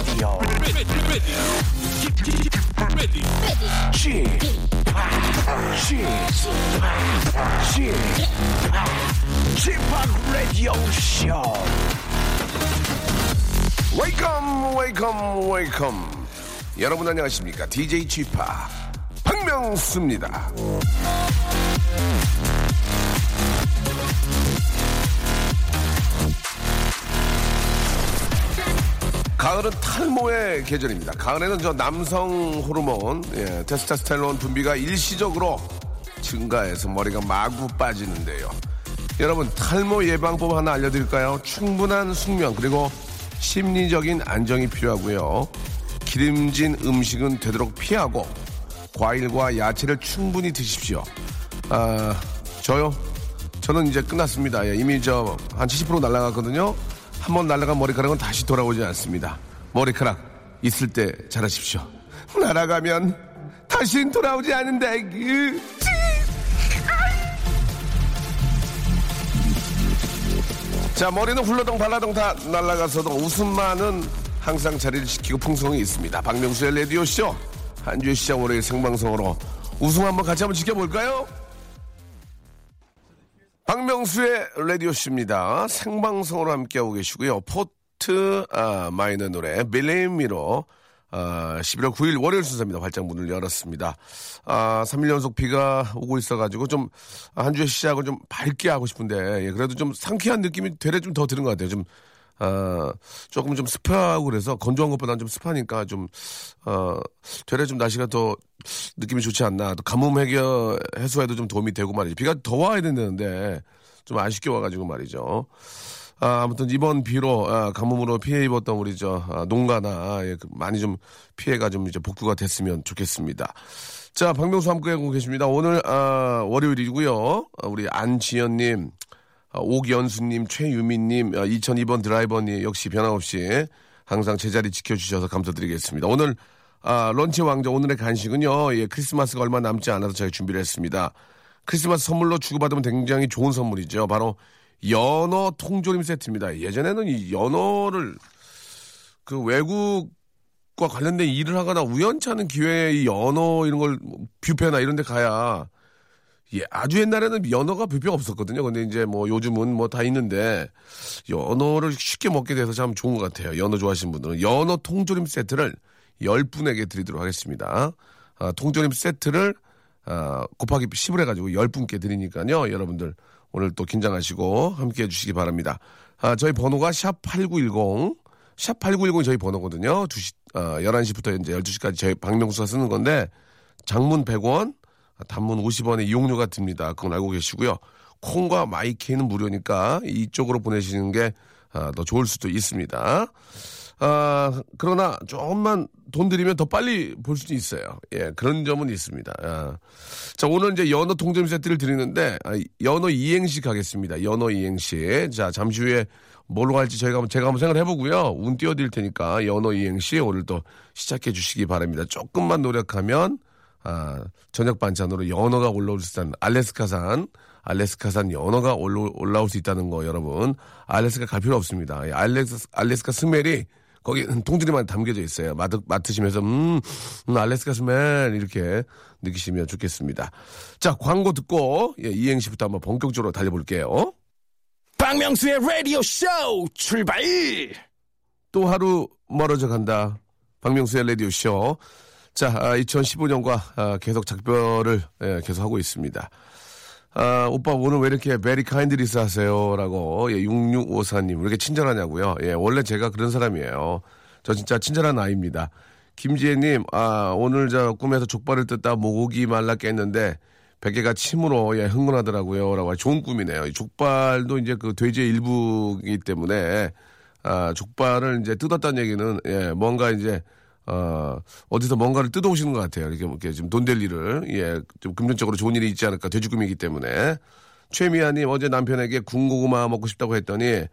radio. Ready. 취파. 취파. 취파 radio show. Welcome, welcome, welcome. 여러분 안녕하십니까? DJ 취파 박명수입니다. 가을은 탈모의 계절입니다. 가을에는 저 남성 호르몬, 테스토스테론 분비가 일시적으로 증가해서 머리가 마구 빠지는데요. 여러분, 탈모 예방법 하나 알려드릴까요? 충분한 숙면, 그리고 심리적인 안정이 필요하고요. 기름진 음식은 되도록 피하고 과일과 야채를 충분히 드십시오. 저는 이제 끝났습니다. 이미 저 한 70% 날라갔거든요. 한번 날아간 머리카락은 다시 돌아오지 않습니다. 머리카락 있을 때 잘하십시오. 날아가면 다시 돌아오지 않는데. 자, 머리는 훌러덩 발라덩 다 날아가서도 웃음만은 항상 자리를 지키고 풍성이 있습니다. 박명수의 라디오쇼 한 주의 시작, 월요일 생방송으로 웃음 한번 같이 한번 지켜볼까요? 박명수의 라디오쇼입니다. 생방송으로 함께하고 계시고요. 포트 마이너 노래 Believe Me로 11월 9일 월요일 순서입니다. 활짝 문을 열었습니다. 3일 연속 비가 오고 있어가지고 좀 한 주의 시작을 좀 밝게 하고 싶은데, 그래도 좀 상쾌한 느낌이 되려 좀 더 드는 것 같아요. 좀 조금 좀 습하고 그래서 건조한 것보다는 좀 습하니까 좀 되려 좀 날씨가 더 느낌이 좋지 않나. 또 가뭄 해소에도 좀 도움이 되고 말이죠. 비가 더 와야 되는데 좀 아쉽게 와가지고 말이죠. 아무튼 이번 비로 가뭄으로 피해 입었던 우리 저 농가나 많이 좀 피해가 좀 이제 복구가 됐으면 좋겠습니다. 자, 박명수 함께하고 계십니다. 오늘 월요일이고요. 우리 안지연님, 옥연수님, 최유민님, 2002번 드라이버님 역시 변함없이 항상 제자리 지켜주셔서 감사드리겠습니다. 오늘 런치 왕자 오늘의 간식은요. 크리스마스가 얼마 남지 않아서 저희 준비를 했습니다. 크리스마스 선물로 주고받으면 굉장히 좋은 선물이죠. 바로 연어 통조림 세트입니다. 예전에는 이 연어를 그 외국과 관련된 일을 하거나 우연치 않은 기회에 이 연어 이런 걸 뷔페나 이런 데 가야, 아주 옛날에는 연어가 뷔페가 없었거든요. 근데 이제 뭐 요즘은 뭐 다 있는데 연어를 쉽게 먹게 돼서 참 좋은 것 같아요. 연어 좋아하시는 분들은 연어 통조림 세트를 10분에게 드리도록 하겠습니다. 통조림 세트를 곱하기 10을 해가지고 10분께 드리니까요. 여러분들 오늘 또 긴장하시고 함께해 주시기 바랍니다. 저희 번호가 샵8910, 샵8910이 저희 번호거든요. 11시부터 이제 12시까지 저희 박명수가 쓰는 건데, 장문 100원, 단문 50원의 이용료가 듭니다. 그건 알고 계시고요. 콩과 마이케이는 무료니까 이쪽으로 보내시는 게 더 좋을 수도 있습니다. 그러나 조금만 돈 드리면 더 빨리 볼 수도 있어요. 그런 점은 있습니다. 자, 오늘 이제 연어 통조림 세트를 드리는데, 연어 이행시 가겠습니다. 연어 이행시. 자, 잠시 후에 뭘로 갈지 제가 한번 생각을 해보고요. 운 띄워드릴 테니까 연어 이행시 오늘 또 시작해 주시기 바랍니다. 조금만 노력하면 저녁 반찬으로 연어가 올라올 수 있다는, 알래스카산 연어가 올라올 수 있다는 거, 여러분 알래스카 갈 필요 없습니다. 알래스카 스멜이 거기 통조림만 담겨져 있어요. 맡으시면서 알래스카 스멜 이렇게 느끼시면 좋겠습니다. 자, 광고 듣고 이행시부터 한번 본격적으로 달려볼게요. 박명수의 라디오 쇼 출발! 또 하루 멀어져 간다. 박명수의 라디오 쇼. 자, 2015년과 계속 작별을 계속 하고 있습니다. 오빠 오늘 왜 이렇게 베리 카인드리스 하세요? 라고 6654님, 왜 이렇게 친절하냐고요? 원래 제가 그런 사람이에요. 저 진짜 친절한 아이입니다. 김지혜님, 오늘 저 꿈에서 족발을 뜯다 목이 말라 깼는데 베개가 침으로 흥분하더라고요. 라고. 좋은 꿈이네요. 족발도 이제 그 돼지의 일부이기 때문에 족발을 이제 뜯었다는 얘기는 뭔가 이제 어디서 뭔가를 뜯어오시는 것 같아요. 이렇게 지금 돈 될 일을, 좀 금전적으로 좋은 일이 있지 않을까. 돼지꿈이기 때문에. 최미아님, 어제 남편에게 군고구마 먹고 싶다고 했더니,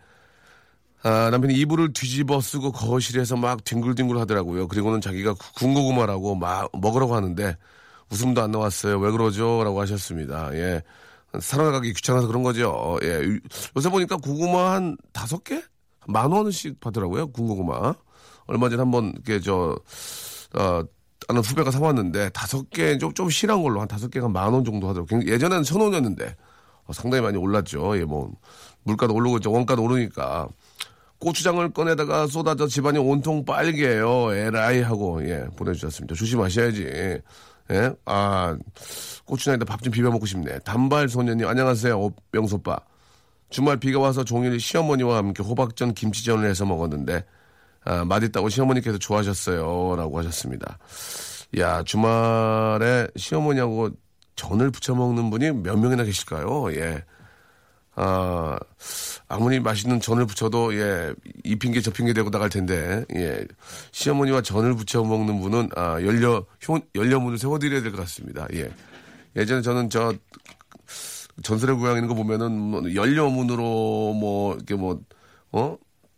남편이 이불을 뒤집어 쓰고 거실에서 막 뒹굴뒹굴 하더라고요. 그리고는 자기가 군고구마라고 막 먹으라고 하는데, 웃음도 안 나왔어요. 왜 그러죠? 라고 하셨습니다. 살아가기 귀찮아서 그런 거죠. 요새 보니까 고구마 한 5개? 10,000원씩 받더라고요. 군고구마. 얼마 전에 한번 이렇게 아는 후배가 사왔는데 5개 좀 실한 걸로 한 5개가 10,000원 정도 하더라고요. 예전에는 1,000원이었는데 상당히 많이 올랐죠. 예, 뭐 물가도 오르고 있죠. 원가도 오르니까. 고추장을 꺼내다가 쏟아져 집안이 온통 빨개요. 에라이 하고 예 보내주셨습니다. 조심하셔야지. 예? 아 고추장에다 밥 좀 비벼 먹고 싶네. 단발소녀님 안녕하세요. 명소빠. 주말 비가 와서 종일 시어머니와 함께 호박전 김치전을 해서 먹었는데 아, 맛있다고 시어머니께서 좋아하셨어요. 라고 하셨습니다. 야 주말에 시어머니하고 전을 부쳐 먹는 분이 몇 명이나 계실까요? 예. 아, 아무리 맛있는 전을 부쳐도, 예, 이 핑계 저 핑계 대고 나갈 텐데, 예, 시어머니와 전을 부쳐 먹는 분은, 아, 열려문을 세워드려야 될 것 같습니다. 예. 예전에 저는 전설의 고향 있는 거 보면은, 뭐 열려문으로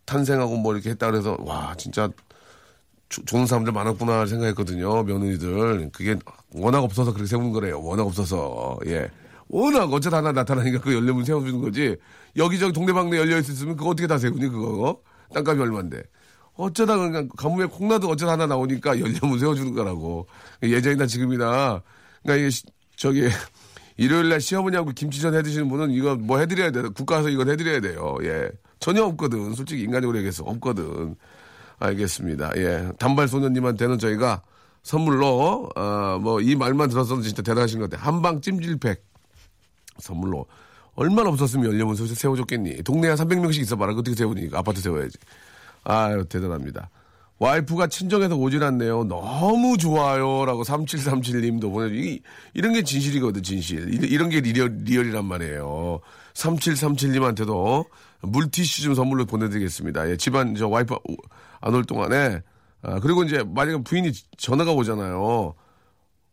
탄생하고 이렇게 했다 그래서, 와, 진짜, 좋은 사람들 많았구나 생각했거든요. 며느리들. 그게 워낙 없어서 그렇게 세운 거래요. 워낙 없어서, 예. 워낙 어쩌다 하나 나타나니까 그 열려문 세워주는 거지. 여기저기 동네방네 열려있으면 그거 어떻게 다 세우니, 그거? 땅값이 얼만데. 어쩌다 그냥 가뭄에 콩나도 어쩌다 하나 나오니까 열려문 세워주는 거라고. 예전이나 지금이나. 그러니까 이게, 일요일날 시어머니하고 김치전 해드시는 분은 이거 뭐 해드려야 돼요. 국가에서 이걸 해드려야 돼요. 예. 전혀 없거든. 솔직히 인간적으로 얘기해서 없거든. 알겠습니다. 예. 단발소녀님한테는 저희가 선물로, 이 말만 들어서는 진짜 대단하신 것 같아요. 한방 찜질팩. 선물로 얼마나 없었으면 열려문 세워줬겠니. 동네에 300명씩 있어봐라. 어떻게 세우니. 아파트 세워야지. 아유 대단합니다. 와이프가 친정에서 오질 않네요. 너무 좋아요 라고 3737님도 보내주고 이런 게 진실이거든. 진실. 이런 게 리얼이란 말이에요. 3737님한테도 물티슈 좀 선물로 보내드리겠습니다. 예, 집안 저 와이프 안 올 동안에 그리고 이제 만약에 부인이 전화가 오잖아요.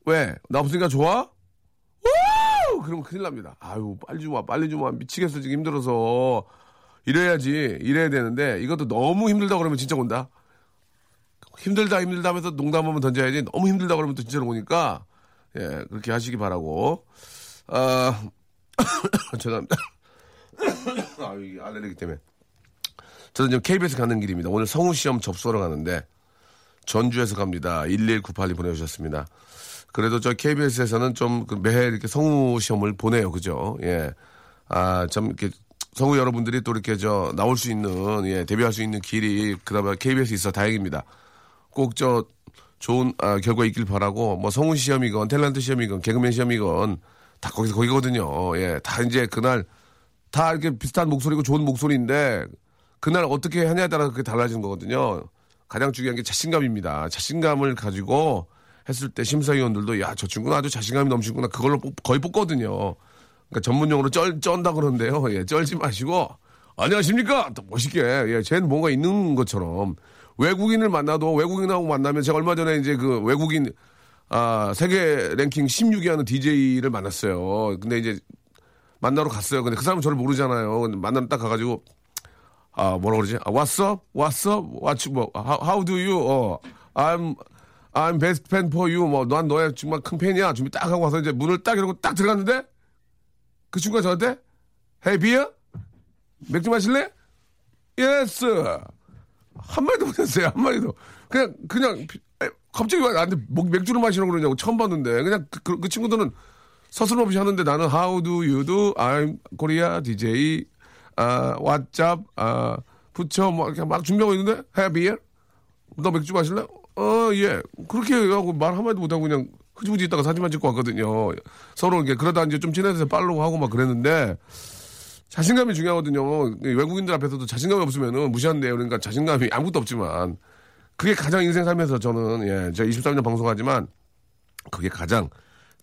왜? 나 없으니까 좋아? 그러면 큰일 납니다. 아유, 빨리 좀 와. 미치겠어, 지금 힘들어서. 이래야 되는데, 이것도 너무 힘들다 그러면 진짜 온다. 힘들다 하면서 농담 한번 던져야지. 너무 힘들다 그러면 또 진짜로 오니까, 예, 그렇게 하시기 바라고. 죄송합니다. 아유, 알레르기 때문에. 저는 지금 KBS 가는 길입니다. 오늘 성우시험 접수하러 가는데, 전주에서 갑니다. 11982 보내주셨습니다. 그래도 저 KBS에서는 좀 매해 이렇게 성우 시험을 보내요. 그죠? 예. 아, 참, 이렇게 성우 여러분들이 또 이렇게 나올 수 있는, 예, 데뷔할 수 있는 길이 그나마 KBS에 있어 다행입니다. 꼭 좋은, 결과 있길 바라고, 성우 시험이건, 탤런트 시험이건, 개그맨 시험이건, 다 거기거든요. 예. 다 이제 그날, 다 이렇게 비슷한 목소리고 좋은 목소리인데, 그날 어떻게 하냐에 따라 그게 달라지는 거거든요. 가장 중요한 게 자신감입니다. 자신감을 가지고, 했을 때 심사위원들도 야, 저 친구는 아주 자신감이 넘치구나. 그걸로 거의 뽑거든요. 그러니까 전문용어로 쩐다 그러는데요. 예, 쩔지 마시고 안녕하십니까? 멋있게. 예, 쟤는 뭔가 있는 것처럼 외국인을 만나도 외국인하고 만나면 제가 얼마 전에 이제 그 외국인 세계 랭킹 16위 하는 DJ를 만났어요. 근데 이제 만나러 갔어요. 근데 그 사람은 저를 모르잖아요. 근데 만나러 딱 가가지고 뭐라 그러지? What's up? How do you? I'm best fan for you. 난 너의 정말 큰 팬이야. 준비 딱 하고 와서 이제 문을 딱 열고 딱 들어갔는데 그 친구가 저한테 Hey, beer? 맥주 마실래? Yes. 한마디도 못했어요. 한마디도. 그냥 갑자기 왜 나한테 맥주를 마시라고 그러냐고 처음 봤는데 그냥 그 친구들은 서슴없이 하는데 나는 How do you do? I'm Korea DJ. What's up? 부처 이렇게 막 준비하고 있는데 Hey, beer? 너 맥주 마실래? 예. 그렇게 하고 말 한마디도 못하고 그냥 흐지부지 있다가 사진만 찍고 왔거든요. 서로 이렇게 그러다 이제 좀 친해져서 팔로우 하고 막 그랬는데 자신감이 중요하거든요. 외국인들 앞에서도 자신감이 없으면은 무시한대요. 그러니까 자신감이 아무것도 없지만 그게 가장 인생 살면서 저는 예, 제가 23년 방송하지만 그게 가장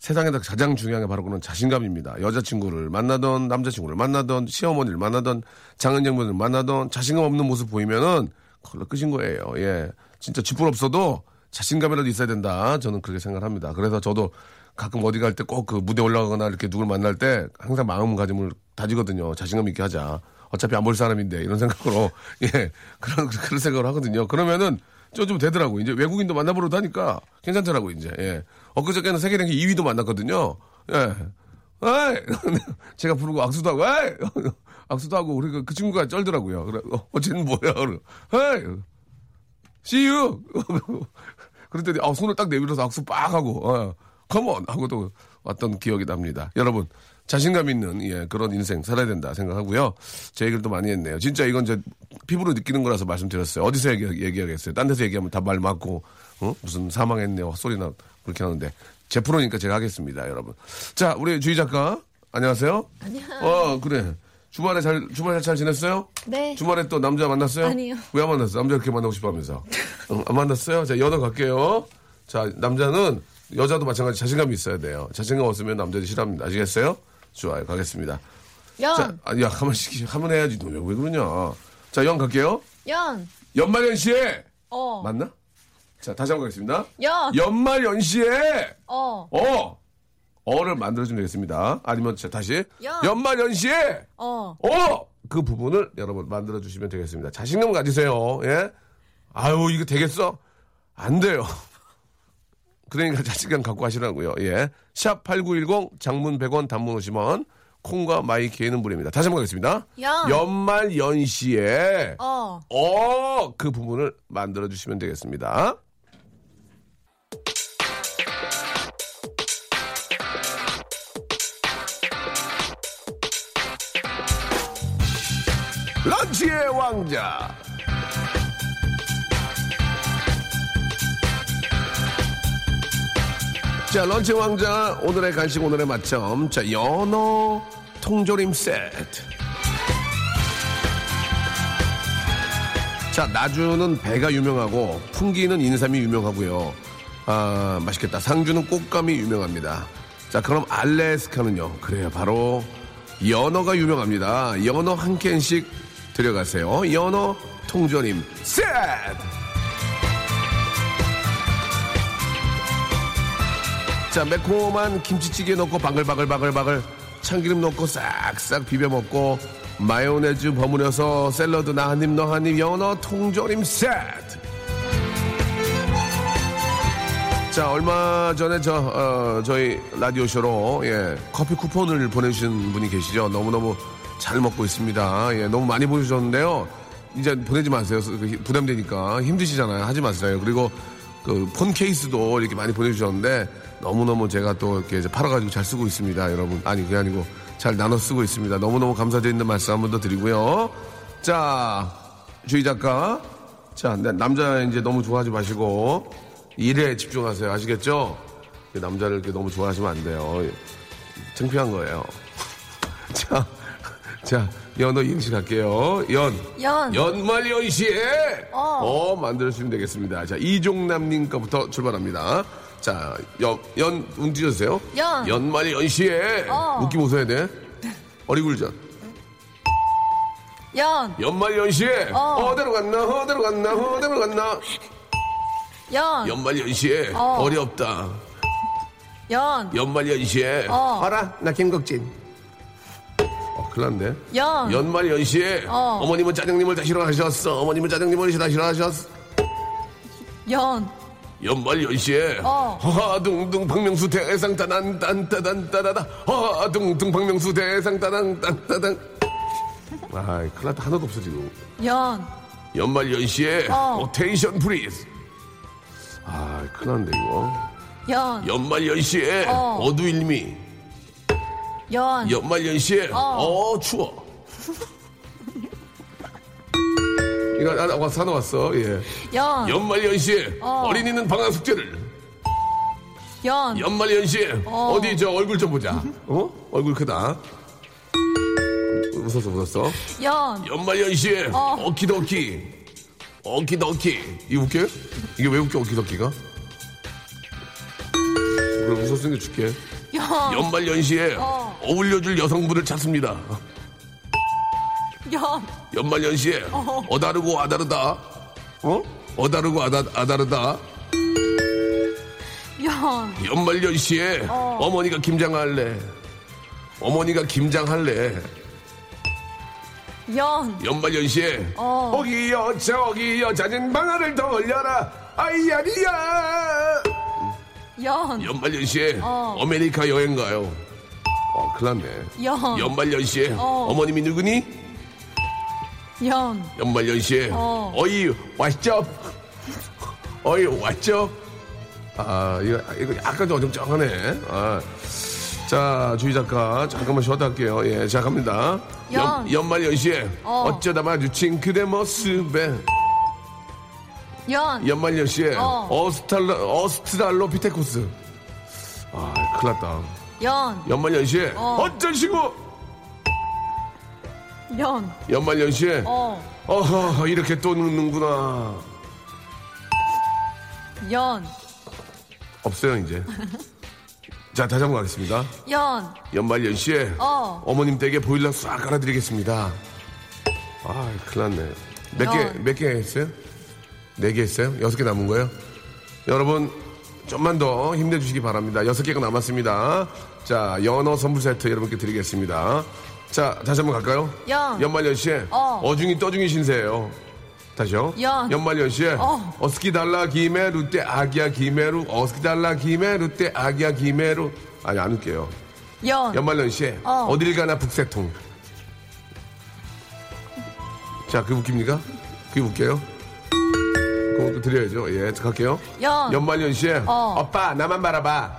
세상에서 가장 중요한 게 바로 그런 자신감입니다. 여자친구를 만나던 남자친구를 만나던 시어머니를 만나던 장인장모를 만나던 자신감 없는 모습 보이면은 그걸로 끝인 거예요. 예. 진짜 쥐뿔 없어도 자신감이라도 있어야 된다. 저는 그렇게 생각을 합니다. 그래서 저도 가끔 어디 갈 때 꼭 그 무대 올라가거나 이렇게 누굴 만날 때 항상 마음가짐을 다지거든요. 자신감 있게 하자. 어차피 안 볼 사람인데 이런 생각으로 예 그런 생각을 하거든요. 그러면은 좀 되더라고. 이제 외국인도 만나보려고 하니까 괜찮더라고 이제. 예. 엊그저께는 세계 랭킹 2위도 만났거든요. 예. 에이! 제가 부르고 악수도 하고 에이! 악수도 하고 우리 그 친구가 쩔더라고요. 그래 어쟤는 뭐야? 에이! See you. 그랬더니 손을 딱 내밀어서 악수 빡 하고 come on 하고 또 왔던 기억이 납니다. 여러분 자신감 있는 그런 인생 살아야 된다 생각하고요. 제 얘기를 또 많이 했네요. 진짜 이건 제 피부로 느끼는 거라서 말씀드렸어요. 어디서 얘기하겠어요. 딴 데서 얘기하면 다 말 맞고 무슨 사망했네요 헛소리나 그렇게 하는데 제 프로니까 제가 하겠습니다. 여러분. 자 우리 주희 작가 안녕하세요. 안녕하세요. 그래. 주말에 잘 지냈어요? 네. 주말에 또 남자 만났어요? 아니요. 왜 안 만났어요? 남자 이렇게 만나고 싶어 하면서. 안 만났어요? 자, 연어 갈게요. 자, 남자는, 여자도 마찬가지 자신감이 있어야 돼요. 자신감 없으면 남자들이 싫어합니다. 아시겠어요? 좋아요. 가겠습니다. 연. 자, 가만 해야지. 너 왜 그러냐. 자, 연 갈게요. 연. 연말연시에. 맞나? 자, 다시 한번 가겠습니다. 연. 연말연시에. 어를 만들어주면 되겠습니다. 아니면 다시 연말연시에 그 부분을 여러분 만들어주시면 되겠습니다. 자신감 가지세요. 예? 아유 이거 되겠어? 안 돼요. 그러니까 자신감 갖고 하시라고요. 예. 샵 8910 장문 100원 단문 50원 콩과 마이키에는 무료입니다. 다시 한번 가겠습니다. 연말연시에 그 부분을 만들어주시면 되겠습니다. 런치의 왕자. 자, 런치의 왕자. 오늘의 간식, 오늘의 맛점. 자, 연어 통조림 세트. 자, 나주는 배가 유명하고 풍기는 인삼이 유명하고요. 아, 맛있겠다. 상주는 꽃감이 유명합니다. 자, 그럼 알래스카는요. 그래요, 바로 연어가 유명합니다. 연어 한 캔씩 들어가세요. 연어 통조림 셋. 자, 매콤한 김치찌개 넣고 바글바글바글바글 참기름 넣고 싹싹 비벼 먹고 마요네즈 버무려서 샐러드 나 한 입 너 한 입 연어 통조림 셋. 자, 얼마 전에 저희 라디오쇼로 커피 쿠폰을 보내주신 분이 계시죠. 너무너무 잘 먹고 있습니다. 예, 너무 많이 보내주셨는데요. 이제 보내지 마세요. 부담되니까 힘드시잖아요. 하지 마세요. 그리고 그 폰 케이스도 이렇게 많이 보내주셨는데 너무너무 제가 또 이렇게 팔아가지고 잘 쓰고 있습니다. 여러분. 아니, 그게 아니고 잘 나눠 쓰고 있습니다. 너무너무 감사드리는 말씀 한 번 더 드리고요. 자, 주희 작가. 자, 남자 이제 너무 좋아하지 마시고 일에 집중하세요. 아시겠죠? 남자를 이렇게 너무 좋아하시면 안 돼요. 창피한 거예요. 자. 자, 연어 이행시 갈게요. 연말연시에 만들어주시면 되겠습니다. 자, 이종남님 거부터 출발합니다. 자, 연 움직여주세요. 연말연시에 웃기 웃어야 돼. 어리굴전. 연말연시에 어디로 갔나. 연말연시에 어렵다. 연말연시에 어라, 나 김국진. 큰일났네. 연말연시에 어머님은 짜장님을 다 싫어하셨어. 연말연시에 허하둥둥 박명수 대상 따단따단따다다 허하둥둥 박명수 대상 따단따단. 아이 큰일났다. 하나도 없어 지금. 연말연시에 어테이션 프리즈. 아이 큰일났네 이거. 연말연시에 어두일미. 연말연시에 추워. 이거 나 사놓았어. 예. 연말연시에 어린이는 방학 숙제를. 연말연시에 어디 저 얼굴 좀 보자. 얼굴 크다. 웃었어. 연말연시에 어키더키. 이거 웃겨요? 이게 왜 웃겨? 어키더키가? 그럼 웃었으니 까 줄게. 연말연시에 어울려줄 여성분을 찾습니다. 연말연시에 어다르고 아다르다. 어다르고 아다르다. 연말연시에 어머니가 김장할래. 연말연시에 거기여 저기여 자진 방아를 더 올려라 아이야리야. 연말연시에 아메리카 여행 가요. 큰일 났네. 연말연시에 어머님이 누구니? 연말연시에 어이 왓썹. 어이 왔죠? 아 이거 약간 좀 어정쩡하네. 아. 자 주희 작가 잠깐만 쉬었다 할게요. 예, 자 갑니다. 연말 연시에 어쩌다 마주친 그대 모습에 연말 연시에 어스트랄로피테쿠스. 아 큰일났다. 연말 연시에 어쩌시고 연말 연시에 어허 이렇게 또 눕는구나. 없어요 이제. 자 다시 한번 가겠습니다. 연말 연시에 어머님 댁에 보일러 싹 깔아드리겠습니다. 아 큰일났네. 몇 개 했어요? 4개 했어요? 6개 남은 거예요? 여러분 좀만 더 힘내주시기 바랍니다. 6개가 남았습니다. 자 연어 선물 세트 여러분께 드리겠습니다. 자 다시 한번 갈까요? 연말 연시에 어중이 떠중이 신세예요. 다시요. 연말 연시에 어스키달라 기메루 때 아기야 기메루 어스키달라 기메루 때 아기야 기메루. 아니 안 웃게요. 연말 연시에 어딜 가나 북새통. 자 그게 웃깁니까? 그게 웃겨요? 그거 드려야죠. 예 갈게요. 연말 연시에 오빠 나만 바라봐.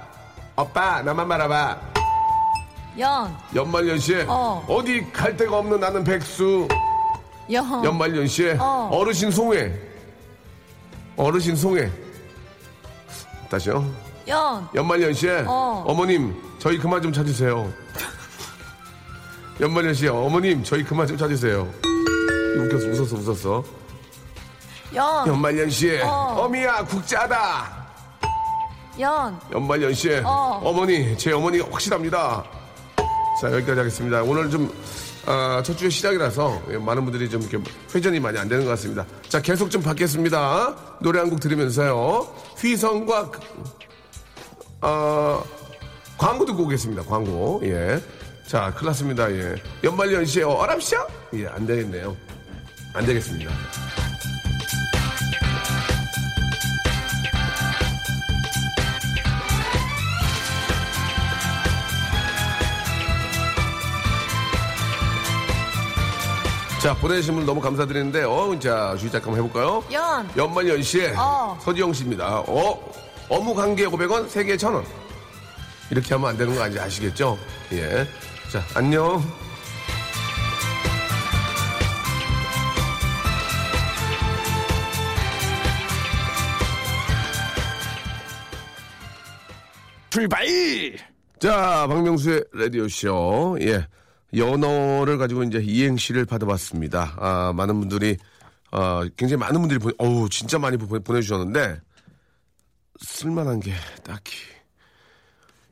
오빠 나만 바라봐. 연말 연시에 어디 갈 데가 없는 나는 백수. 연말 연시에 어르신 송해. 어르신 송해. 다시요. 연말 연시에 어머님 저희 그만 좀 찾으세요. 연말 연시에 어머님 저희 그만 좀 찾으세요. 웃겼어 웃었어. 연말 연시에 어미야 국자다. 연말 연시에 어머니 제 어머니가 확실합니다. 자 여기까지 하겠습니다. 오늘 좀 첫 주에 시작이라서 많은 분들이 좀 이렇게 회전이 많이 안 되는 것 같습니다. 자 계속 좀 받겠습니다. 노래 한 곡 들으면서요. 휘성과 광고 듣고 오겠습니다. 광고. 예. 자 큰일 났습니다. 예. 연말 연시에 어랍쇼? 예, 안 되겠네요. 안 되겠습니다. 자 보내주신 분 너무 감사드리는데요. 자 주의 작가 한번 해볼까요? 연말 연시에 서지영 씨입니다. 어묵 한 개에 500원, 3개에 1,000원. 이렇게 하면 안 되는 거 아시겠죠? 예. 자 안녕. 출발. 자 박명수의 라디오쇼. 예. 연어를 가지고 이제 이행시를 받아봤습니다. 아, 많은 분들이, 굉장히 많은 분들이, 진짜 많이 보내주셨는데, 쓸만한 게 딱히.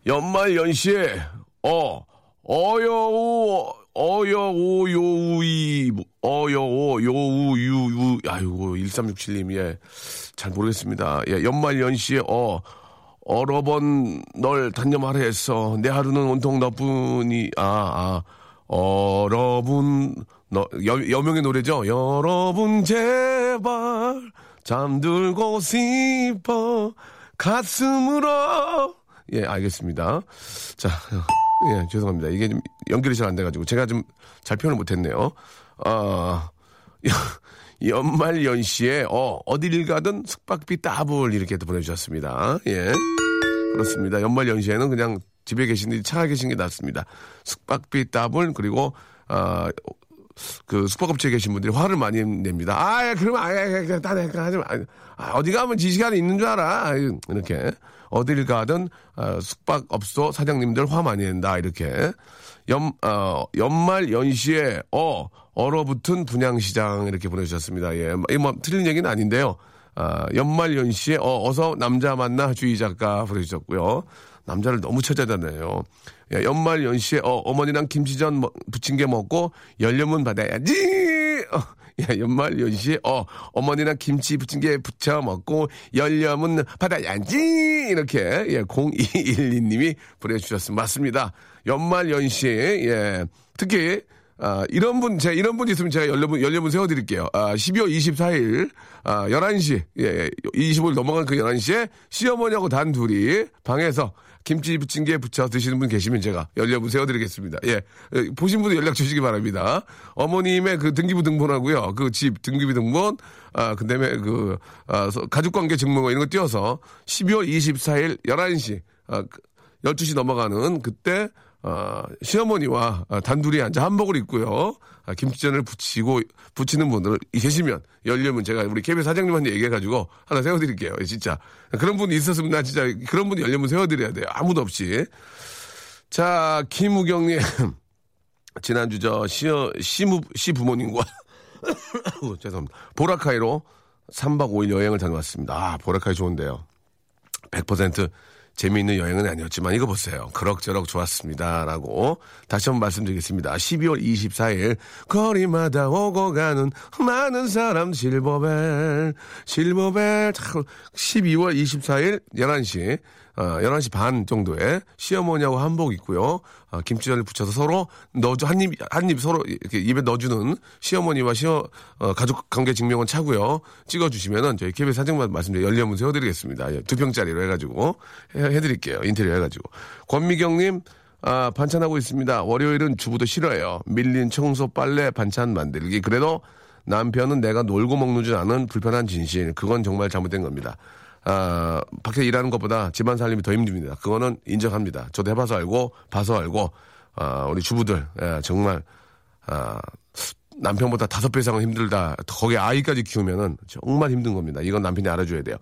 연말 연시에, 아이고, 1367님, 예. 잘 모르겠습니다. 예, 연말 연시에, 여러 번 널 단념하려 했어. 내 하루는 온통 너뿐이, 여러분, 여명의 노래죠? 여러분, 제발, 잠들고 싶어, 가슴으로. 예, 알겠습니다. 자, 예, 죄송합니다. 이게 좀 연결이 잘 안 돼가지고, 제가 좀 잘 표현을 못했네요. 연말 연시에, 어딜 가든 숙박비 따블, 이렇게 또 보내주셨습니다. 예. 그렇습니다. 연말 연시에는 그냥 집에 계신지 차에 계신 게 낫습니다. 숙박비 따블, 그리고, 그 숙박업체에 계신 분들이 화를 많이 냅니다. 어디 가면 지 시간이 있는 줄 알아. 이렇게. 어딜 가든, 숙박업소 사장님들 화 많이 낸다. 이렇게. 연말 연시에, 얼어붙은 분양시장 이렇게 보내주셨습니다. 예. 뭐, 틀린 얘기는 아닌데요. 연말 연시에, 어서 남자 만나 주희 작가 보내주셨고요. 남자를 너무 찾아다녀요. 예, 연말 연시에, 어머니랑 김치전 부침개 먹고 연료문 받아야지! 예, 연말 연시에, 어머니랑 김치 부침개 부쳐 먹고 연료문 받아야지! 이렇게, 예, 0212님이 보내주셨습니다. 맞습니다. 연말 연시에, 예, 특히, 아, 이런 분 있으면 제가 열려분 세워드릴게요. 아, 12월 24일, 11시, 25일 넘어간 그 11시에 시어머니하고 단 둘이 방에서 김치 부침개 부쳐 드시는 분 계시면 제가 열려분 세워드리겠습니다. 예. 보신 분들 연락 주시기 바랍니다. 어머님의 그 등기부 등본하고요. 그 집 등기부 등본, 그 다음에 가족관계 증명과 이런 거 띄워서 12월 24일 11시, 12시 넘어가는 그때 시어머니와 단둘이 앉아 한복을 입고요. 김치전을 부치는 분들 계시면 열려면 제가 우리 KBS 사장님한테 얘기해가지고 하나 세워드릴게요. 진짜. 그런 분이 있었으면 나 진짜 그런 분이 열려면 세워드려야 돼요. 아무도 없이. 자, 김우경님. 지난주 저 시부모님과 죄송합니다. 보라카이로 3박 5일 여행을 다녀왔습니다. 아, 보라카이 좋은데요. 100% 재미있는 여행은 아니었지만 이거 보세요. 그럭저럭 좋았습니다라고 다시 한번 말씀드리겠습니다. 12월 24일 거리마다 오고 가는 많은 사람 실버벨 12월 24일 11시 11시 반 정도에 시어머니하고 한복 입고요. 김치전을 부쳐서 서로 넣어줘 한 입 서로 이렇게 입에 넣어주는 시어머니와 가족 관계 증명은 차고요. 찍어주시면은 저희 KBS 사장님만 말씀드려 열려문 세워드리겠습니다. 예, 2평짜리로 해가지고 해드릴게요. 인테리어 해가지고 권미경님. 반찬하고 있습니다. 월요일은 주부도 싫어해요. 밀린 청소 빨래 반찬 만들기. 그래도 남편은 내가 놀고 먹는 줄 아는 불편한 진실. 그건 정말 잘못된 겁니다. 밖에 일하는 것보다 집안 살림이 더 힘듭니다. 그거는 인정합니다. 저도 해봐서 알고, 우리 주부들, 예, 정말, 남편보다 5배 이상은 힘들다. 거기에 아이까지 키우면은 정말 힘든 겁니다. 이건 남편이 알아줘야 돼요.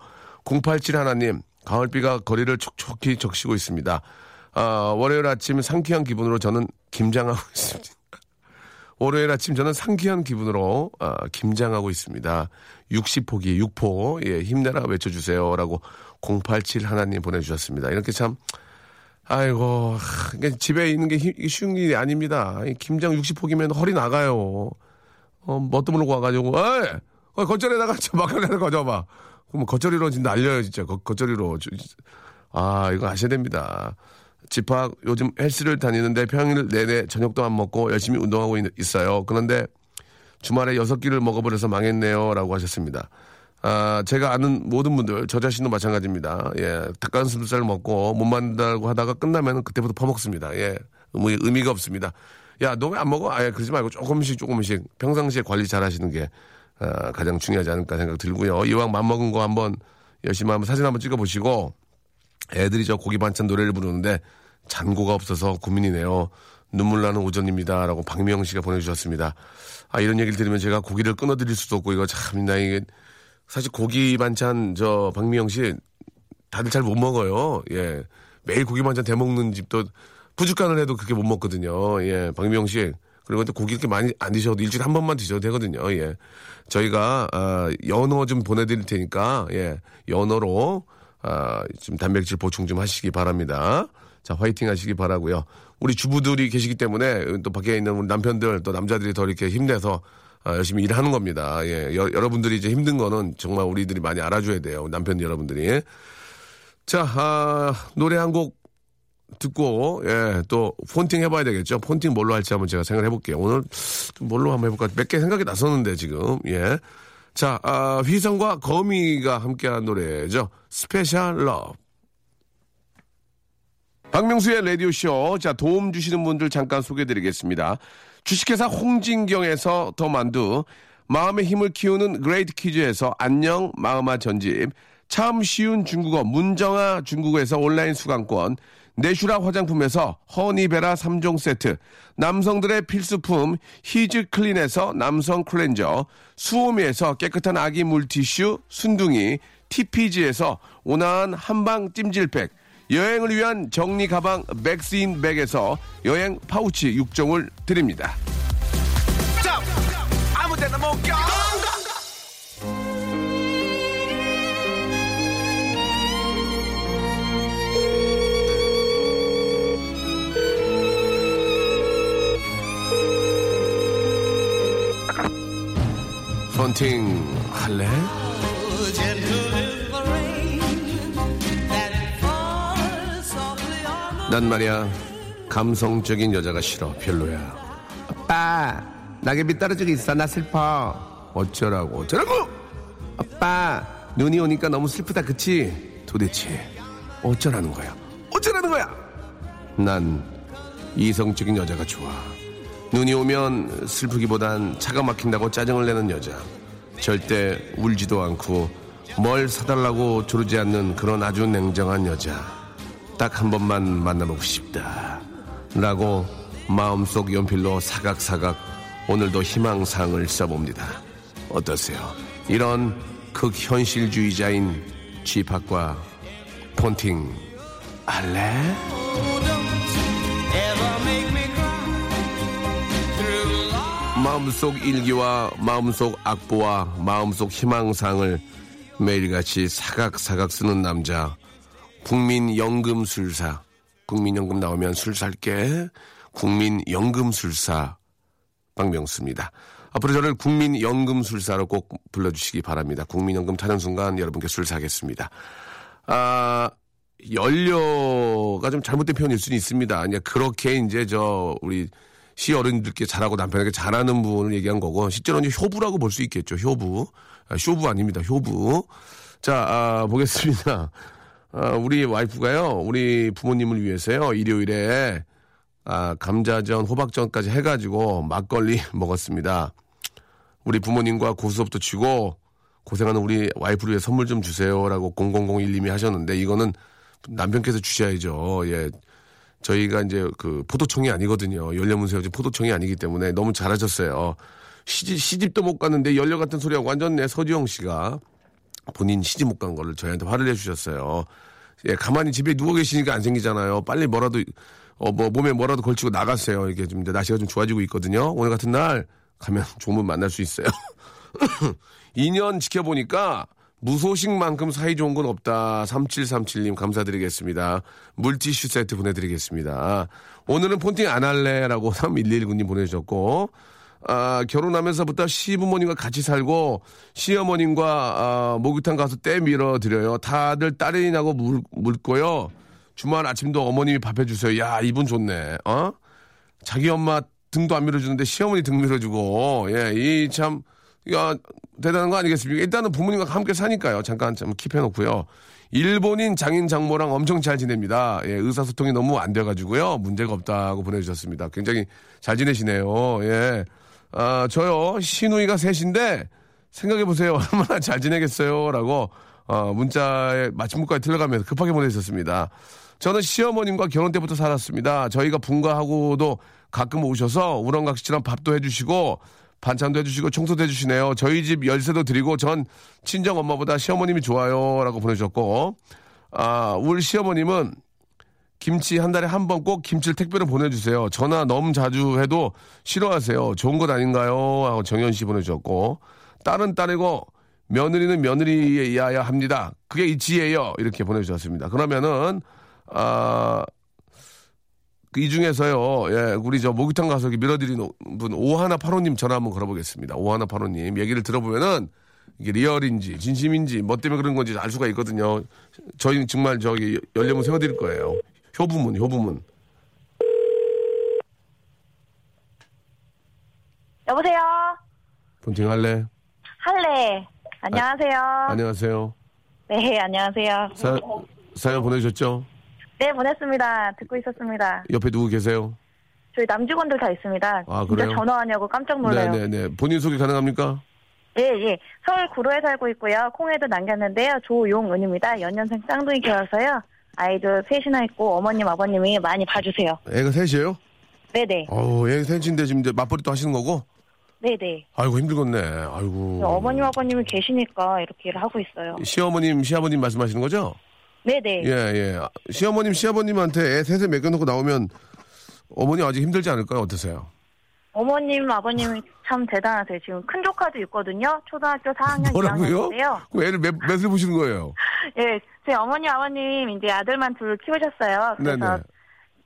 087 하나님, 가을비가 거리를 촉촉히 적시고 있습니다. 월요일 아침 상쾌한 기분으로 저는 김장하고 있습니다. 월요일 아침 저는 상쾌한 기분으로 김장하고 있습니다. 60포기 6포 예, 힘내라 외쳐주세요 라고 087 하나님 보내주셨습니다. 이렇게 참 아이고 집에 있는 게 쉬운 일이 아닙니다. 김장 60포기면 허리 나가요. 뭣도 모르고 와가지고 어이 겉절이다가 막걸리나 가져와봐. 그럼 겉절이로 진짜 날려요 진짜 겉절이로. 이거 아셔야 됩니다. 집합 요즘 헬스를 다니는데 평일 내내 저녁도 안 먹고 열심히 운동하고 있어요. 그런데 주말에 6끼를 먹어버려서 망했네요 라고 하셨습니다. 제가 아는 모든 분들 저 자신도 마찬가지입니다. 예, 닭가슴살 먹고 못 만든다고 하다가 끝나면 그때부터 퍼먹습니다. 예, 의미가 없습니다. 야, 너 왜 안 먹어? 아예 그러지 말고 조금씩 평상시에 관리 잘 하시는 게 가장 중요하지 않을까 생각 들고요. 이왕 맘먹은 거 한번 열심히 한번 사진 한번 찍어보시고 애들이 저 고기 반찬 노래를 부르는데 잔고가 없어서 고민이네요. 눈물 나는 오전입니다. 라고 박미영 씨가 보내주셨습니다. 이런 얘기를 들으면 제가 고기를 끊어드릴 수도 없고, 이거 참, 사실 고기 반찬, 박미영 씨, 다들 잘 못 먹어요. 예. 매일 고기 반찬 대먹는 집도 부죽간을 해도 그렇게 못 먹거든요. 예. 박미영 씨. 그리고 또 고기 이렇게 많이 안 드셔도 일주일에 한 번만 드셔도 되거든요. 예. 저희가, 연어 좀 보내드릴 테니까, 예. 연어로, 좀 단백질 보충 좀 하시기 바랍니다. 자, 화이팅 하시기 바라고요. 우리 주부들이 계시기 때문에 또 밖에 있는 우리 남편들 또 남자들이 더 이렇게 힘내서 열심히 일하는 겁니다. 예, 여러분들이 이제 힘든 거는 정말 우리들이 많이 알아줘야 돼요. 남편 여러분들이. 자, 노래 한 곡 듣고 예, 또 폰팅 해봐야 되겠죠. 폰팅 뭘로 할지 한번 제가 생각을 해볼게요. 오늘 좀 뭘로 한번 해볼까 몇 개 생각이 났었는데 지금. 예. 자, 휘성과 거미가 함께한 노래죠. 스페셜 러브. 박명수의 라디오쇼. 자, 도움 주시는 분들 잠깐 소개해드리겠습니다. 주식회사 홍진경에서 더 만두, 마음의 힘을 키우는 그레이트 키즈에서 안녕 마음아 전집, 참 쉬운 중국어 문정아 중국어에서 온라인 수강권, 네슈라 화장품에서 허니베라 3종 세트, 남성들의 필수품 히즈클린에서 남성 클렌저, 수오미에서 깨끗한 아기 물티슈 순둥이, TPG에서 온화한 한방 찜질팩, 여행을 위한 정리 가방 맥스인 백에서 여행 파우치 6종을 드립니다. 아무데나 못 가. 헌팅 할래? 난 말이야 감성적인 여자가 싫어 별로야 아빠 낙엽이 떨어지고 있어. 나 슬퍼. 어쩌라고. 아빠 눈이 오니까 너무 슬프다. 그치? 도대체 어쩌라는 거야. 난 이성적인 여자가 좋아. 눈이 오면 슬프기보단 차가 막힌다고 짜증을 내는 여자. 절대 울지도 않고 뭘 사달라고 조르지 않는 그런 아주 냉정한 여자. 딱 한 번만 만나보고 싶다 라고 마음속 연필로 사각사각 오늘도 희망사항을 써봅니다. 어떠세요? 이런 극현실주의자인 취팍과 폰팅 알래? 마음속 일기와 마음속 악보와 마음속 희망사항을 매일같이 사각사각 쓰는 남자, 국민연금술사. 국민연금 나오면 술 살게. 국민연금술사 박명수입니다. 앞으로 저를 국민연금술사로 꼭 불러주시기 바랍니다. 국민연금 타는 순간 여러분께 술 사겠습니다. 연료가 좀 잘못된 표현일 수는 있습니다. 그렇게 이제 우리 시 어른들께 잘하고 남편에게 잘하는 부분을 얘기한 거고, 실제로는 효부라고 볼 수 있겠죠. 효부. 쇼부 아닙니다. 효부. 자, 보겠습니다. 우리 와이프가요, 우리 부모님을 위해서요, 일요일에 감자전, 호박전까지 해가지고 막걸리 먹었습니다. 우리 부모님과 고스톱도 치고 고생하는 우리 와이프를 위해 선물 좀 주세요라고 0001님이 하셨는데, 이거는 남편께서 주셔야죠. 예. 저희가 이제 포도청이 아니거든요. 연례문세요. 포도청이 아니기 때문에 너무 잘하셨어요. 시집도 못 갔는데 연료 같은 소리하고 완전 내 서지영 씨가 본인 시집 못 간 거를 저희한테 화를 내주셨어요. 예, 가만히 집에 누워 계시니까 안 생기잖아요. 빨리 뭐라도, 몸에 뭐라도 걸치고 나가세요. 이렇게 좀 이제 날씨가 좀 좋아지고 있거든요. 오늘 같은 날 가면 조문 만날 수 있어요. 2년 지켜보니까 무소식만큼 사이 좋은 건 없다. 3737님 감사드리겠습니다. 물티슈 세트 보내드리겠습니다. 오늘은 폰팅 안 할래? 라고 3119님 보내주셨고, 결혼하면서부터 시부모님과 같이 살고 시어머님과 목욕탕 가서 때 밀어드려요. 다들 딸이냐고 묻고요. 주말 아침도 어머님이 밥해주세요. 야, 이분 좋네. 자기 엄마 등도 안 밀어주는데 시어머니 등 밀어주고. 예, 이 참... 야, 대단한 거 아니겠습니까? 일단은 부모님과 함께 사니까요. 잠깐 킵해놓고요. 일본인 장인 장모랑 엄청 잘 지냅니다. 예, 의사소통이 너무 안 돼가지고요. 문제가 없다고 보내주셨습니다. 굉장히 잘 지내시네요. 예. 저요, 시누이가 셋인데, 생각해보세요. 얼마나 잘 지내겠어요. 라고, 문자에 마침표까지 들어가면서 급하게 보내주셨습니다. 저는 시어머님과 결혼 때부터 살았습니다. 저희가 분가하고도 가끔 오셔서 우렁각시처럼 밥도 해주시고, 반찬도 해주시고 청소도 해주시네요. 저희 집 열쇠도 드리고 전 친정엄마보다 시어머님이 좋아요. 라고 보내주셨고, 우리 시어머님은 김치 한 달에 한 번 꼭 김치를 택배로 보내주세요. 전화 너무 자주 해도 싫어하세요. 좋은 것 아닌가요? 하고 정현 씨 보내주셨고, 딸은 딸이고 며느리는 며느리여야 합니다. 그게 이치예요. 이렇게 보내주셨습니다. 그러면은 이 중에서요, 예, 우리 목욕탕 가서 밀어드리는 분, 5185님 전화 한번 걸어보겠습니다. 5185님. 얘기를 들어보면은, 이게 리얼인지, 진심인지, 뭐 때문에 그런 건지 알 수가 있거든요. 저희는 정말 연례문 세워드릴 거예요. 효부문. 여보세요? 본팅 할래? 할래. 안녕하세요. 안녕하세요. 네, 안녕하세요. 사연 보내주셨죠? 네, 보냈습니다. 듣고 있었습니다. 옆에 누구 계세요? 저희 남직원들 다 있습니다. 아, 그래요? 진짜 전화하냐고 깜짝 놀라요. 네네네. 본인 소개 가능합니까? 예. 서울 구로에 살고 있고요. 콩에도 남겼는데요. 조용은입니다. 연년생 쌍둥이 키워서요. 아이도 셋이나 있고 어머님, 아버님이 많이 봐주세요. 애가 셋이에요? 네네. 어우, 애가 셋인데 지금 맞벌이 또 하시는 거고? 네네. 아이고, 힘들겠네. 아이고. 어머님, 아버님이 계시니까 이렇게 일을 하고 있어요. 시어머님, 시아버님 말씀하시는 거죠? 네네. 예. 시어머님, 시아버님한테 애 셋에 맡겨놓고 나오면 어머니 아직 힘들지 않을까요? 어떠세요? 어머님, 아버님이 참 대단하세요. 지금 큰 조카도 있거든요. 초등학교 4학년. 뭐라고요? 2학년인데요. 그럼 애를 몇을 보시는 거예요? 예, 저희 어머니, 아버님 이제 아들만 둘 키우셨어요. 그래서 네네.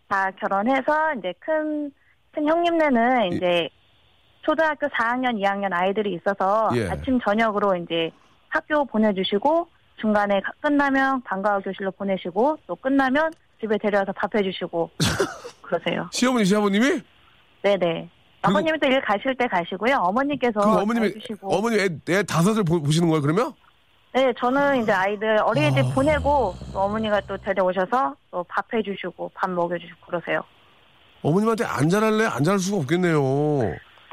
다 결혼해서 이제 큰 형님네는 이제 초등학교 4학년, 2학년 아이들이 있어서 아침 저녁으로 이제 학교 보내주시고. 중간에 끝나면 방과후 교실로 보내시고 또 끝나면 집에 데려와서 밥해주시고 그러세요. 시어머니, 시아버님이? 네네. 아버님도 일 가실 때 가시고요. 어머님께서 해주시고. 어머님 애 다섯을 보시는 거예요, 그러면? 네, 저는 이제 아이들 어린이집 보내고 또 어머니가 또 데려오셔서 또 밥 해주시고 밥 먹여주시고 그러세요. 어머님한테 안 잘할래? 안 잘할 수가 없겠네요.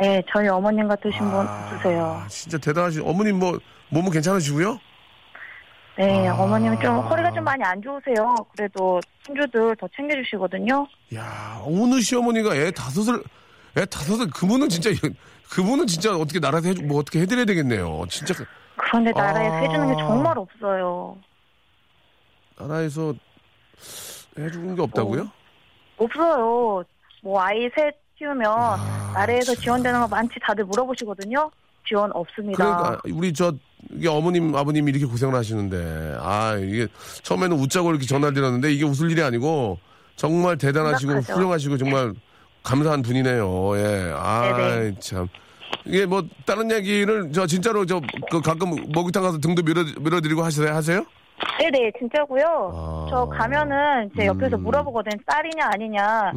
네, 저희 어머님 같으신 분 없으세요. 진짜 대단하시죠. 어머님 몸은 괜찮으시고요? 네, 어머님은 좀 허리가 좀 많이 안 좋으세요. 그래도 손주들 더 챙겨주시거든요. 야, 어느 시어머니가 애 다섯을 그분은 진짜 어떻게 나라에서 뭐 어떻게 해드려야 되겠네요. 진짜. 그런데 나라에서 해주는 게 정말 없어요. 나라에서 해주는 게 없다고요? 없어요. 뭐 아이 셋 키우면 나라에서 지원되는 거 많지 다들 물어보시거든요. 지원 없습니다. 그러니까 우리 이게 어머님 아버님이 이렇게 고생을 하시는데 이게 처음에는 웃자고 이렇게 전화를 드렸는데 이게 웃을 일이 아니고 정말 대단하시고 생각하죠. 훌륭하시고 정말 감사한 분이네요. 예, 참. 이게 뭐 다른 얘기를 진짜로 가끔 목욕탕 가서 등도 밀어드리고 하세요? 네네, 진짜고요. 저 가면은 제 옆에서 물어보거든요. 딸이냐 아니냐.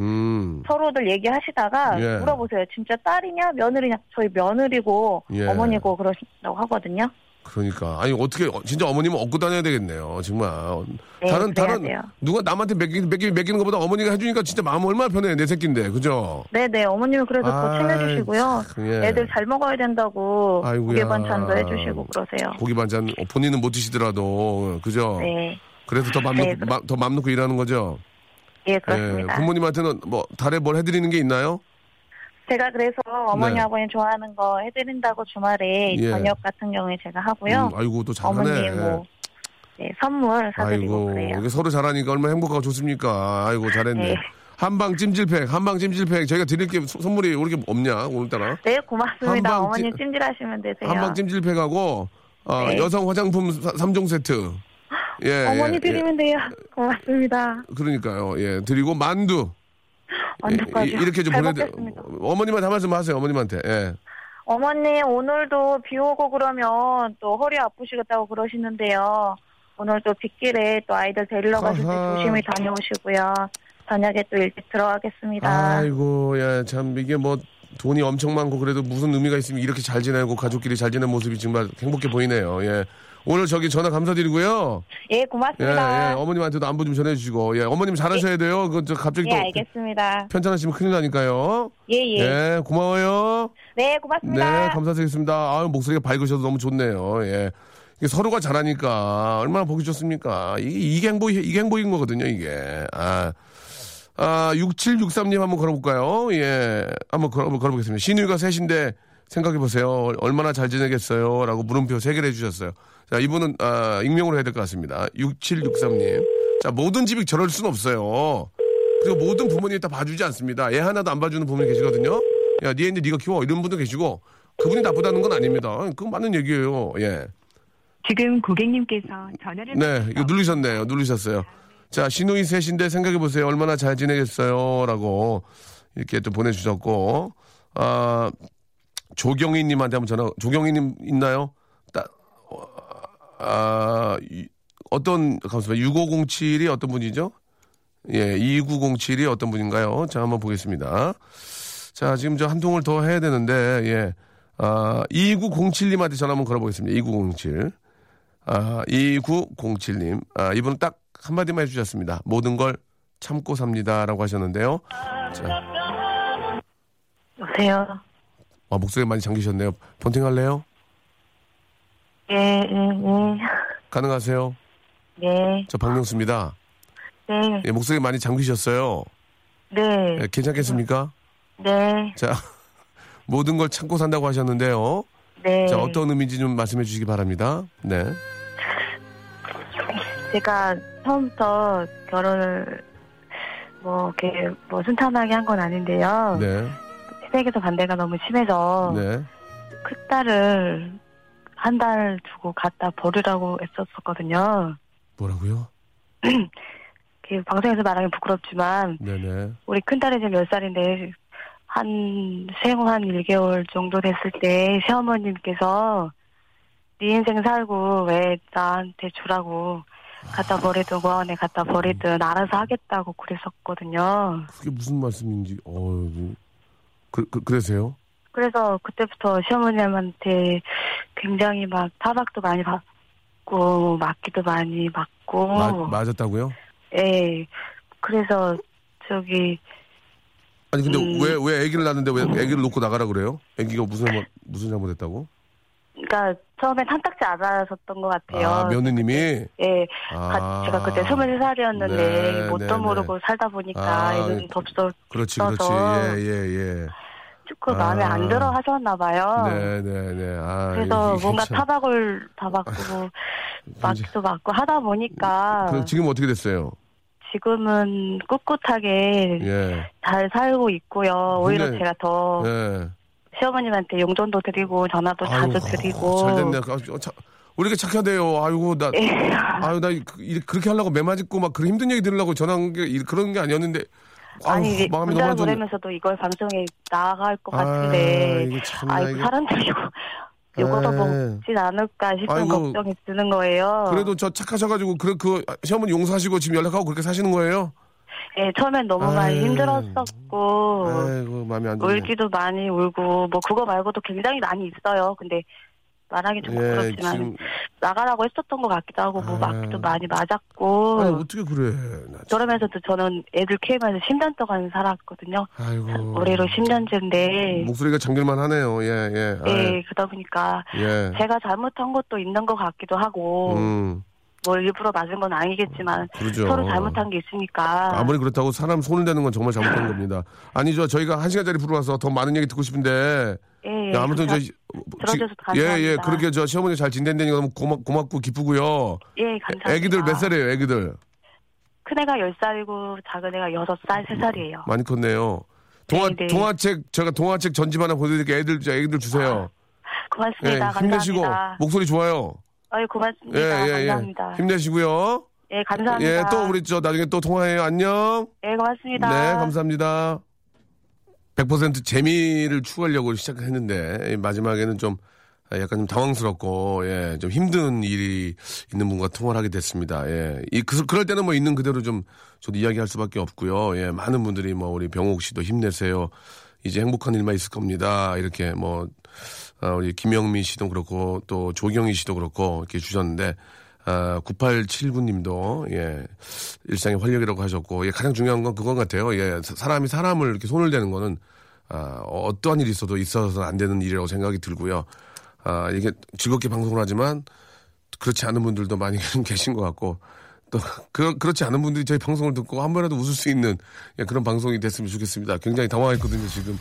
서로들 얘기하시다가 물어보세요. 진짜 딸이냐 며느리냐. 저희 며느리고 어머니고 그러신다고 하거든요. 그러니까 아니 어떻게 진짜 어머님은 업고 다녀야 되겠네요. 정말. 네, 다른 돼요. 누가 남한테 맡기는 것보다 어머니가 해주니까 진짜 마음 얼마나 편해. 내 새끼인데 그죠? 네네, 어머님은 그래서 더 챙겨주시고요. 애들 잘 먹어야 된다고 고기 반찬도 해주시고 그러세요. 고기 반찬 본인은 못 드시더라도 그죠? 네. 그래서 더 맘 놓고 일하는 거죠. 예, 그렇습니다. 예, 부모님한테는 달에 뭘 해드리는 게 있나요? 제가 그래서 어머니 아버님 좋아하는 거 해드린다고 주말에 저녁 같은 경우에 제가 하고요. 아이고 또 잘하네. 어머니 선물 사드리고 그래요. 이게 서로 잘하니까 얼마나 행복하고 좋습니까. 아이고 잘했네. 네. 한방 찜질팩 저희가 드릴 게 선물이 이렇게 없냐 오늘따라. 네, 고맙습니다. 어머니 찜질하시면 되세요. 한방 찜질팩하고 여성 화장품 3종 세트. 예, 어머니 드리면 돼요. 고맙습니다. 그러니까요. 예, 드리고 만두. 이렇게 좀 어머님한테 한 말씀 하세요. 어머님한테. 예. 어머니 오늘도 비 오고 그러면 또 허리 아프시겠다고 그러시는데요. 오늘 또 빗길에 또 아이들 데리러 가실 때 조심히 다녀오시고요. 저녁에 또 일찍 들어가겠습니다. 아이고, 야, 참 이게 돈이 엄청 많고 그래도 무슨 의미가 있으면 이렇게 잘 지내고 가족끼리 잘 지내는 모습이 정말 행복해 보이네요. 예. 오늘 전화 감사드리고요. 예, 고맙습니다. 예, 어머님한테도 안부 좀 전해주시고, 어머님 잘하셔야 돼요. 그 갑자기 알겠습니다. 편찮으시면 큰일 나니까요. 예, 고마워요. 네, 고맙습니다. 네, 감사드리겠습니다. 목소리가 밝으셔서 너무 좋네요. 예, 이게 서로가 잘하니까 얼마나 보기 좋습니까? 이게 행복인 거거든요, 이게. 6763님 한번 걸어볼까요? 예, 한번 걸어보겠습니다. 신유가 셋인데. 생각해보세요. 얼마나 잘 지내겠어요? 라고 물음표 3개를 해주셨어요. 자, 이분은 익명으로 해야 될 것 같습니다. 6763님. 자, 모든 집이 저럴 순 없어요. 그리고 모든 부모님이 다 봐주지 않습니다. 얘 하나도 안 봐주는 부모님 계시거든요. 야, 네 애인데 네가 키워. 이런 분도 계시고 그분이 나쁘다는 건 아닙니다. 그건 맞는 얘기예요. 예. 지금 고객님께서 전화를 이거 누르셨어요. 자, 시누이 셋인데 생각해보세요. 얼마나 잘 지내겠어요? 라고 이렇게 또 보내주셨고 조경희님한테 한번 조경희님 있나요? 감사합니다. 6507이 어떤 분이죠? 예, 2907이 어떤 분인가요? 자, 한번 보겠습니다. 자, 지금 한 통을 더 해야 되는데, 2907님한테 전화 한번 걸어보겠습니다. 2907. 2907님. 이분은 딱 한마디만 해주셨습니다. 모든 걸 참고 삽니다. 라고 하셨는데요. 자. 여보세요? 목소리 많이 잠기셨네요. 본팅 할래요? 네. 가능하세요? 네. 저 박명수입니다. 네. 예, 목소리 많이 잠기셨어요. 네. 예, 괜찮겠습니까? 네. 자, 모든 걸 참고 산다고 하셨는데요. 네. 자, 어떤 의미인지 좀 말씀해 주시기 바랍니다. 네. 제가 처음부터 결혼을 순탄하게 한 건 아닌데요. 네. 시댁에서 반대가 너무 심해서 큰 딸을 한 달 두고 갖다 버리라고 했었거든요. 뭐라고요? 방송에서 말하기 부끄럽지만 우리 큰 딸이 지금 10살인데 생후 한 1개월 정도 됐을 때 시어머님께서 네 인생 살고 왜 나한테 주라고 갖다 버리든 고아원에 갖다 버리든 알아서 하겠다고 그랬었거든요. 그게 무슨 말씀인지 그래서요? 그래서 그때부터 시어머님한테 굉장히 막 타박도 많이 받고 맞기도 많이 맞고. 맞았다고요? 예. 그래서 저기. 아니 근데 왜 아기를 낳는데 왜 아기를 놓고 나가라 그래요? 아기가 무슨 잘못했다고? 그러니까 처음엔 탐탁지 않았었던 것 같아요. 아, 며느님이? 예. 아, 제가 그때 23살이었는데 네, 뭣도 모르고 살다 보니까 애는 덥석 그렇지. 예. 조금 마음에 안 들어 하셨나 봐요. 네. 아, 그래서 뭔가 타박을 다 받고 막도 맞고 하다 보니까. 그럼 지금 어떻게 됐어요? 지금은 꿋꿋하게 잘 살고 있고요. 오히려 근데, 제가 더 시어머님한테 용돈도 드리고 전화도 자주 드리고. 잘 됐네. 우리 이렇게 착하대요. 나 그렇게 하려고 매맞고 막 그런 힘든 얘기 들으려고 전화한 게 그런 게 아니었는데. 아니, 문자를 보내면서도 이걸 방송에 나갈 것 같은데. 이거 사람들이 욕어도 먹진 않을까 싶은 걱정이 드는 거예요. 그래도 저 착하셔가지고, 시어머니 용서하시고 지금 연락하고 그렇게 사시는 거예요? 예, 처음엔 너무 많이 힘들었었고. 아이고, 마음이 안 좋네. 울기도 많이 울고, 뭐 그거 말고도 굉장히 많이 있어요. 근데 말하기 좀 그렇지만. 지금... 나가라고 했었던 것 같기도 하고, 뭐 맞기도 많이 맞았고. 아니, 어떻게 그래. 그러면서도 저는 애들 키우면서 10년 동안 살았거든요. 아이고. 올해로 10년째인데. 목소리가 잠길만 하네요. 예. 예, 그러다 보니까. 제가 잘못한 것도 있는 것 같기도 하고. 뭘 일부러 맞은 건 아니겠지만. 그렇죠. 서로 잘못한 게 있으니까. 아무리 그렇다고 사람 손을 대는 건 정말 잘못한 겁니다. 아니죠. 저희가 1시간짜리 부러워서 더 많은 얘기 듣고 싶은데. 예, 아무튼 저 들어줘서 감사합니다. 예, 그렇게 저 시어머니 잘 진단되니까 너무 고맙고 기쁘고요. 예, 감사합니다. 애기들 몇 살이에요, 애기들? 큰 애가 10살이고 작은 애가 6살, 3살이에요. 많이 컸네요. 동화책 전집 하나 보내드릴게요. 애기들 주세요. 고맙습니다. 예, 감사합니다. 힘내시고 목소리 좋아요. 아유, 고맙습니다. 예, 감사합니다. 힘내시고요. 예, 감사합니다. 예, 또 우리 저 나중에 또 통화해요. 안녕. 예, 고맙습니다. 네, 감사합니다. 100% 재미를 추구하려고 시작했는데, 마지막에는 좀, 약간 좀 당황스럽고, 예, 좀 힘든 일이 있는 분과 통화를 하게 됐습니다. 예. 그럴 때는 뭐 있는 그대로 좀, 저도 이야기할 수밖에 없고요. 예, 많은 분들이 뭐, 우리 병옥 씨도 힘내세요. 이제 행복한 일만 있을 겁니다. 이렇게 뭐, 우리 김영미 씨도 그렇고, 또 조경희 씨도 그렇고, 이렇게 주셨는데, 9879님도, 일상의 활력이라고 하셨고, 가장 중요한 건 그건 같아요. 사람이 사람을 이렇게 손을 대는 거는, 어떠한 일이 있어도 있어서는 안 되는 일이라고 생각이 들고요. 이게 즐겁게 방송을 하지만, 그렇지 않은 분들도 많이 계신 것 같고, 또, 그렇지 않은 분들이 저희 방송을 듣고 한 번이라도 웃을 수 있는 그런 방송이 됐으면 좋겠습니다. 굉장히 당황했거든요, 지금.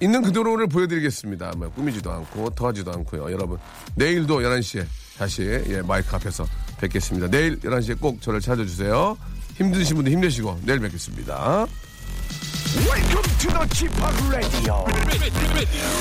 있는 그대로를 보여드리겠습니다. 뭐, 꾸미지도 않고, 더하지도 않고요. 여러분, 내일도 11시에 다시 마이크 앞에서 뵙겠습니다. 내일 11시에 꼭 저를 찾아주세요. 힘드신 분들 힘내시고 내일 뵙겠습니다. Welcome to the 취파 Radio.